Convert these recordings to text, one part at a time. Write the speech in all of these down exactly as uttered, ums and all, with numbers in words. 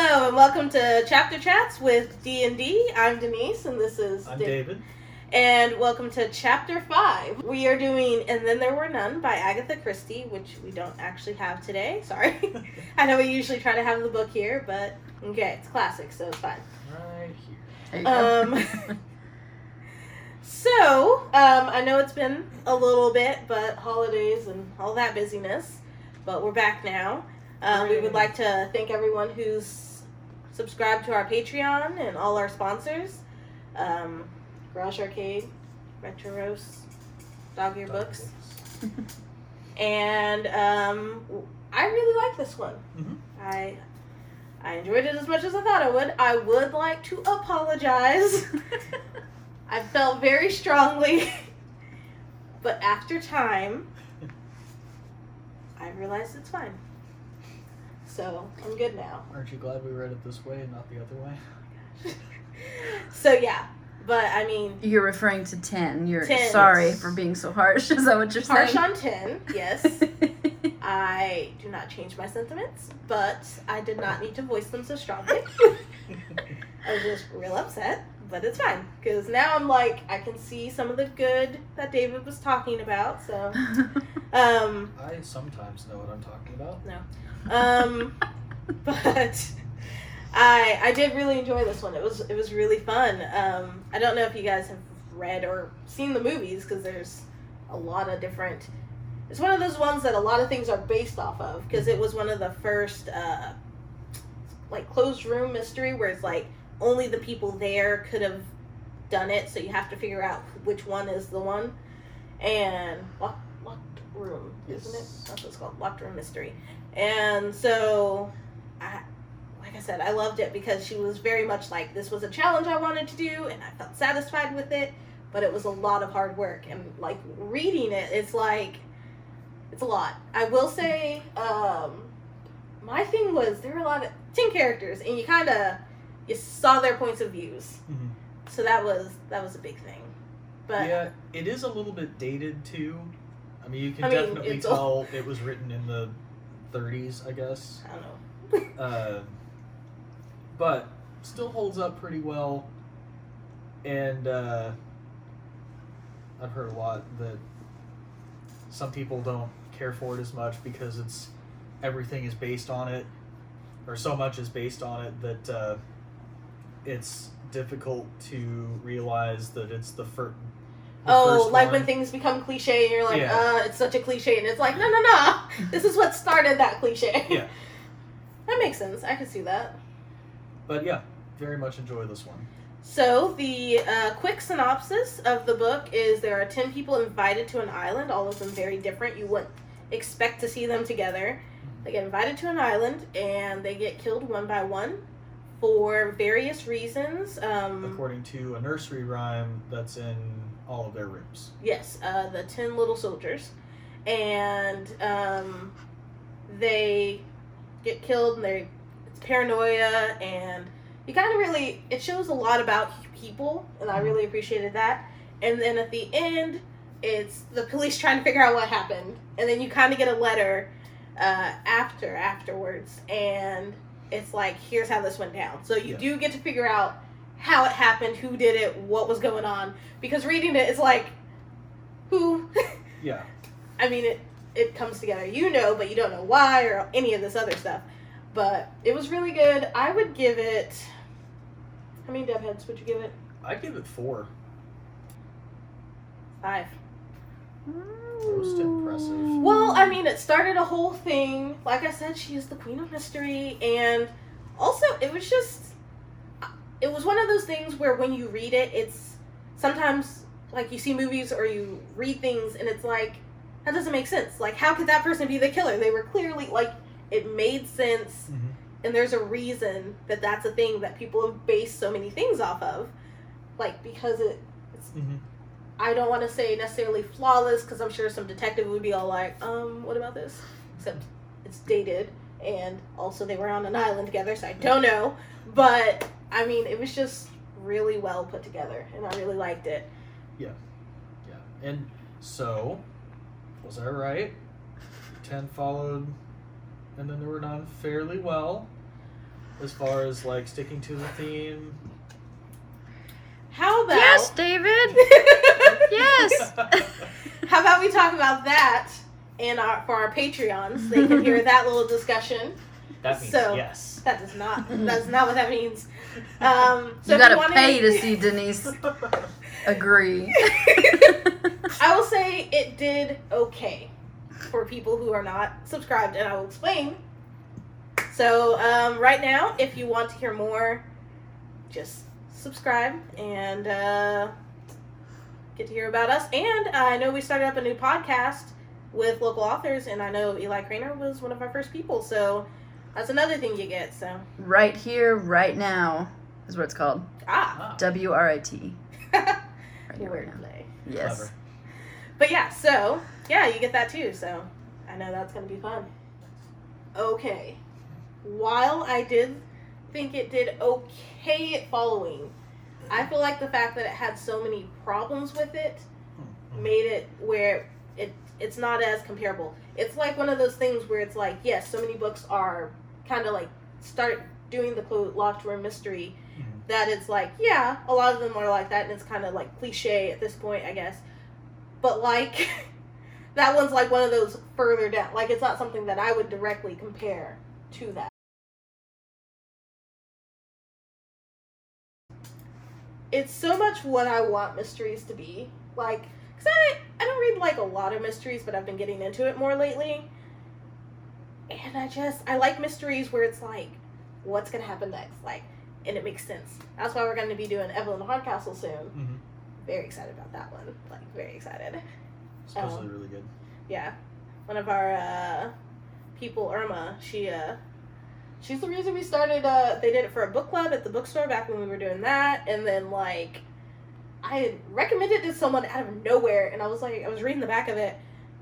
Hello and welcome to Chapter Chats with D and D. I'm Denise and this is I'm David. David. And welcome to Chapter five. We are doing And Then There Were None by Agatha Christie, which we don't actually have today. Sorry. I know we usually try to have the book here, but okay, it's classic, so it's fine. Right here. There you go. Um, so, um, I know it's been a little bit, but holidays and all that busyness, but we're back now. Uh, we would like to thank everyone who's subscribed to our Patreon and all our sponsors. Um, Garage Arcade, Retro Roast, Dog Ear Books. And um, I really like this one. Mm-hmm. I I enjoyed it as much as I thought I would. I would like to apologize. I felt very strongly. But after time, I realized it's fine. So, I'm good now. Aren't you glad we read it this way and not the other way? So, yeah. But, I mean... You're referring to ten. You're ten. Sorry for being so harsh. Is that what you're harsh saying? Harsh on ten, yes. I do not change my sentiments, but I did not need to voice them so strongly. I was just real upset, but it's fine. Because now I'm like, I can see some of the good that David was talking about, so... Um, I sometimes know what I'm talking about. No. um but I I did really enjoy this one. It was it was really fun. um I don't know if you guys have read or seen the movies, because there's a lot of different, it's one of those ones that a lot of things are based off of, because it was one of the first uh like closed room mystery where it's like only the people there could have done it, so you have to figure out which one is the one. And locked, locked room, yes. Isn't it? That's what it's called, locked room mystery. And so, I, like I said, I loved it because she was very much like, this was a challenge I wanted to do, and I felt satisfied with it, but it was a lot of hard work. And, like, reading it, it's like, it's a lot. I will say, um, my thing was, there were a lot of, ten characters, and you kind of, you saw their points of views. Mm-hmm. So that was, that was a big thing. But yeah, it is a little bit dated, too. I mean, you can I mean, definitely tell old. It was written in the... thirties, I guess. I don't know. uh, but still holds up pretty well. And uh, I've heard a lot that some people don't care for it as much because it's everything is based on it, or so much is based on it that uh, it's difficult to realize that it's the first. Oh, like one. When things become cliche and you're like, yeah. uh, it's such a cliche. And it's like, no, no, no. This is what started that cliche. Yeah. That makes sense. I can see that. But yeah, very much enjoy this one. So the uh, quick synopsis of the book is there are ten people invited to an island, all of them very different. You wouldn't expect to see them together. They get invited to an island and they get killed one by one. For various reasons. Um, According to a nursery rhyme that's in all of their rooms. Yes, uh, the ten little soldiers. And um, they get killed and they're, it's paranoia. And you kind of really, it shows a lot about people. And I really appreciated that. And then at the end, it's the police trying to figure out what happened. And then you kind of get a letter uh, after, afterwards. And... it's like, here's how this went down. So you yeah. do get to figure out how it happened, who did it, what was going on. Because reading it, it's like, who? Yeah. I mean, it, it comes together. You know, but you don't know why or any of this other stuff. But it was really good. I would give it... how many dev heads would you give it? I'd give it four. Five. Most impressive. Well, I mean, it started a whole thing. Like I said, she is the queen of mystery. And also, it was just... it was one of those things where when you read it, it's... sometimes, like, you see movies or you read things, and it's like, that doesn't make sense. Like, how could that person be the killer? They were clearly... like, it made sense, mm-hmm. and there's a reason that that's a thing that people have based so many things off of. Like, because it... it's, mm-hmm. I don't want to say necessarily flawless, because I'm sure some detective would be all like, um, what about this? Except it's dated, and also they were on an island together, so I don't know. But, I mean, it was just really well put together, and I really liked it. Yeah. Yeah. And so, was I right? Ten followed, and then there were none fairly well. as far as like sticking to the theme. How about Yes, David. Yes. How about we talk about that in our for our Patreons? They can hear that little discussion. That means so, yes. That does not. That's not what that means. Um, so you gotta pay to see Denise agree. I will say it did okay for people who are not subscribed, and I will explain. So um, right now, if you want to hear more, just subscribe and uh, get to hear about us. And I know we started up a new podcast with local authors, and I know Eli Cranor was one of our first people, so that's another thing you get, so. Right Here, Right Now is what it's called. Ah. W R I T. Right Here, Right Now. Yes. Clever. But yeah, so, yeah, you get that too, so I know that's going to be fun. Okay. While I did think it did okay at following, I feel like the fact that it had so many problems with it made it where it it's not as comparable. It's like one of those things where it's like, yes, so many books are kind of like start doing the locked room mystery that it's like, yeah, a lot of them are like that, and it's kind of like cliche at this point, I guess. But like, that one's like one of those further down. Like, it's not something that I would directly compare to that. It's so much what I want mysteries to be. Like, because I, I don't read like a lot of mysteries, but I've been getting into it more lately. And I just, I like mysteries where it's like, what's going to happen next? Like, and it makes sense. That's why we're going to be doing Evelyn Hardcastle soon. Mm-hmm. Very excited about that one. Like, very excited. It's supposed um, to be really good. Yeah. One of our uh, people, Irma, she uh, she's the reason we started, uh, they did it for a book club at the bookstore back when we were doing that. And then, like, I had recommended it to someone out of nowhere. And I was like, I was reading the back of it.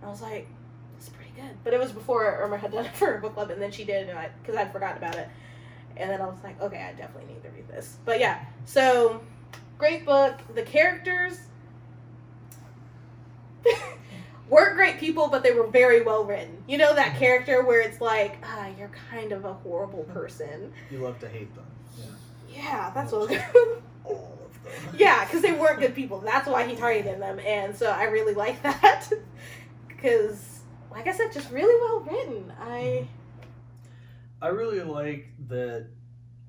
And I was like, it's pretty good. But it was before Irma had done it for a book club. And then she did, and I, because I'd forgotten about it. And then I was like, okay, I definitely need to read this. But yeah, so... great book. The characters weren't great people, but they were very well written. You know that character where it's like, ah, you're kind of a horrible person. You love to hate them. Yeah, yeah that's what I was all of them. Yeah, because they weren't good people. That's why he targeted them, and so I really like that. Because, like I said, just really well written. I. I really like that.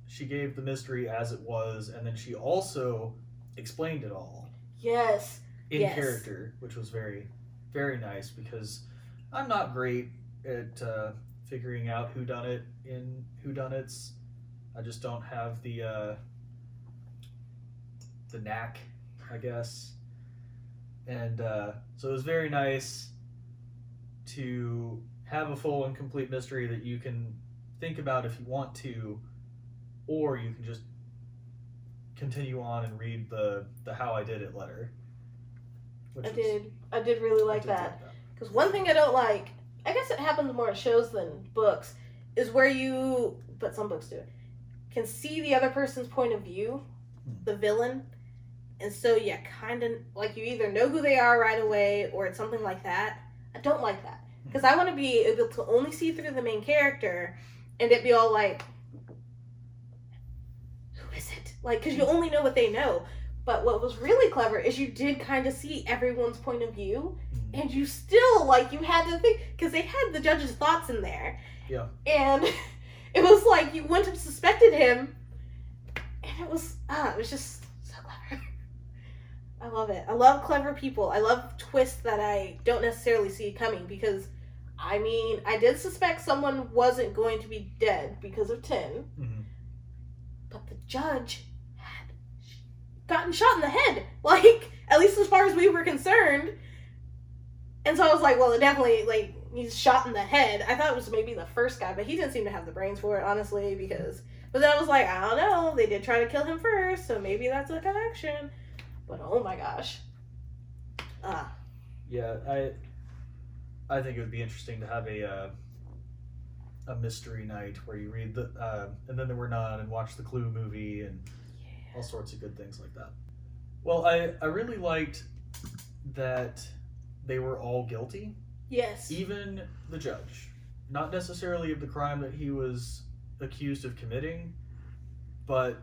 She gave the mystery as it was, and then she also explained it all. Yes. In yes. character, which was very, very nice, because I'm not great at uh, figuring out whodunit in whodunits. I just don't have the uh, the knack, I guess. And uh, so it was very nice to have a full and complete mystery that you can think about if you want to, or you can just continue on and read the, the How I Did It letter. Which I was, did. I did really like did that. Because like one thing I don't like, I guess it happens more in shows than books, is where you, but some books do it, can see the other person's point of view, mm-hmm. the villain, and so you kind of, like you either know who they are right away, or it's something like that. I don't like that. Because mm-hmm. I want to be able to only see through the main character, and it be all like, like, because you only know what they know. But what was really clever is you did kind of see everyone's point of view, and you still, like, you had to think, because they had the judge's thoughts in there. Yeah. And it was like you wouldn't have suspected him, and it was, ah, it was just so clever. I love it. I love clever people. I love twists that I don't necessarily see coming, because, I mean, I did suspect someone wasn't going to be dead because of Tin. Mm-hmm. But the judge... gotten shot in the head, like, at least as far as we were concerned. And so I was like, well, it definitely, like, he's shot in the head. I thought it was maybe the first guy, but he didn't seem to have the brains for it, honestly, because, but then I was like, I don't know, they did try to kill him first, so maybe that's a connection. But oh my gosh. Ah. Yeah, I I think it would be interesting to have a uh, a mystery night where you read the uh, And Then There Were None and watch the Clue movie and all sorts of good things like that. Well, I, I really liked that they were all guilty. Yes. Even the judge. Not necessarily of the crime that he was accused of committing, but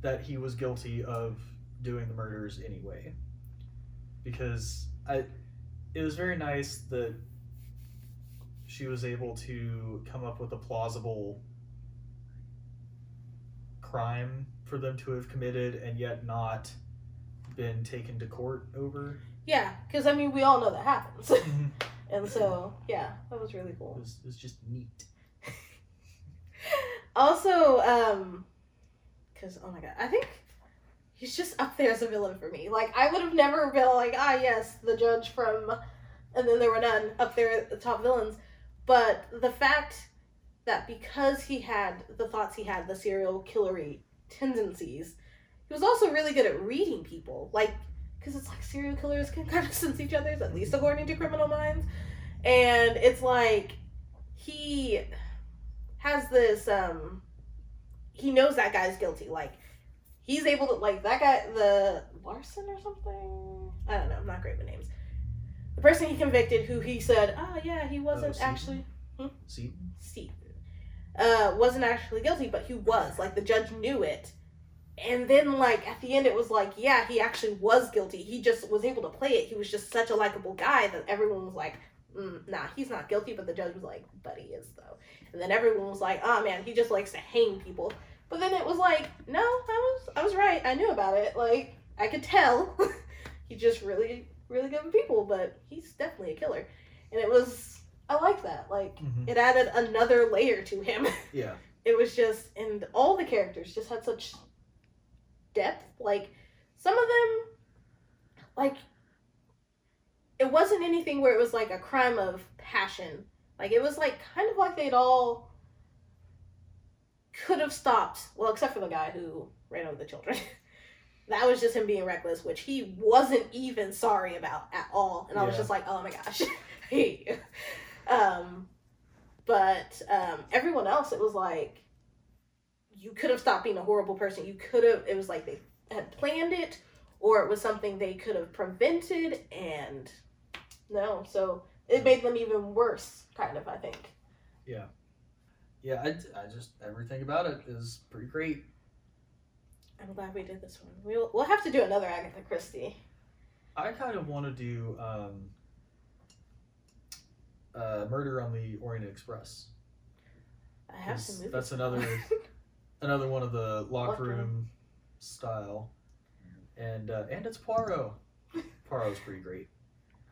that he was guilty of doing the murders anyway. Because I, it was very nice that she was able to come up with a plausible crime for them to have committed and yet not been taken to court over. Yeah, because I mean, we all know that happens. And so, yeah, that was really cool. It was, it was just neat. Also, um, because, oh my god, I think he's just up there as a villain for me. Like, I would have never been like, ah, yes, the judge from And Then There Were None, up there at the top villains. But the fact that because he had the thoughts he had, the serial killery tendencies, he was also really good at reading people. Like, because it's like serial killers can kind of sense each other's, at least according to Criminal Minds. And it's like, he has this, um, he knows that guy's guilty. Like, he's able to, like, that guy, the Larson or something? I don't know, I'm not great with names. The person he convicted, who he said, oh yeah, he wasn't uh, actually... Hmm? Seaton? Seaton. Uh, wasn't actually guilty, but he was. Like, the judge knew it. And then, like, at the end, it was like, yeah, he actually was guilty. He just was able to play it. He was just such a likable guy that everyone was like, mm, nah, he's not guilty. But the judge was like, but he is, though. And then everyone was like, oh, man, he just likes to hang people. But then it was like, no, I was I was right. I knew about it. Like, I could tell. He's just really, really good with people, but he's definitely a killer. And it was, I liked that. Like, mm-hmm. It added another layer to him. Yeah. It was just, and all the characters just had such... depth. Like, some of them, like, it wasn't anything where it was like a crime of passion. Like, it was like kind of like they'd all could have stopped, well, except for the guy who ran over the children. That was just him being reckless, which he wasn't even sorry about at all. And yeah. I was just like, oh my gosh, I hate you. Um but um everyone else, it was like, you could have stopped being a horrible person. You could have, it was like they had planned it, or it was something they could have prevented, and no. So it made them even worse, kind of, I think. Yeah. Yeah, I, I just, everything about it is pretty great. I'm glad we did this one. We'll, we'll have to do another Agatha Christie. I kind of want to do um, uh, Murder on the Orient Express. I have to move. That's another... Another one of the lock room style, and uh, and it's Poirot. Poirot's pretty great.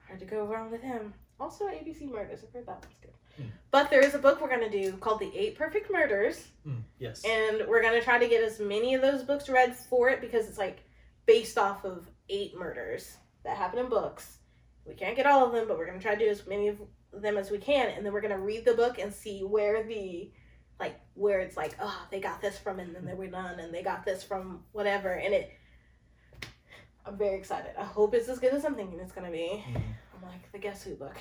Hard to go wrong with him. Also, A B C Murders. I've heard that one's good. Mm. But there is a book we're gonna do called The Eight Perfect Murders. Mm, yes. And we're gonna try to get as many of those books read for it, because it's like based off of eight murders that happen in books. We can't get all of them, but we're gonna try to do as many of them as we can, and then we're gonna read the book and see where the Like, where it's like, oh, they got this from And Then They Were None, and they got this from whatever, and it, I'm very excited. I hope it's as good as I'm thinking it's going to be. Mm-hmm. I'm like, the Guess Who book.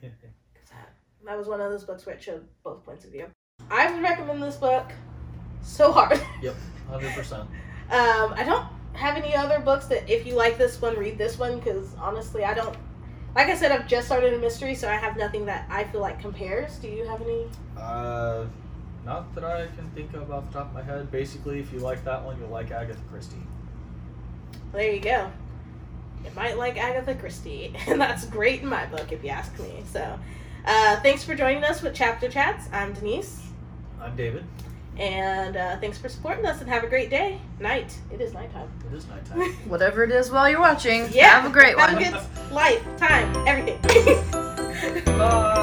Because that, that was one of those books where it showed both points of view. I would recommend this book so hard. Yep, one hundred percent. um, I don't have any other books that, if you like this one, read this one, because honestly, I don't, like I said, I've just started a mystery, so I have nothing that I feel like compares. Do you have any? Uh, not that I can think of off the top of my head. Basically, if you like that one, you'll like Agatha Christie. There you go. You might like Agatha Christie, and that's great in my book, if you ask me. So, uh, thanks for joining us with Chapter Chats. I'm Denise. I'm David. And uh, thanks for supporting us, and have a great day. Night. It is nighttime. It is nighttime. Whatever it is while you're watching. Yeah. Have a great have one. Have a good life, time, everything. Bye.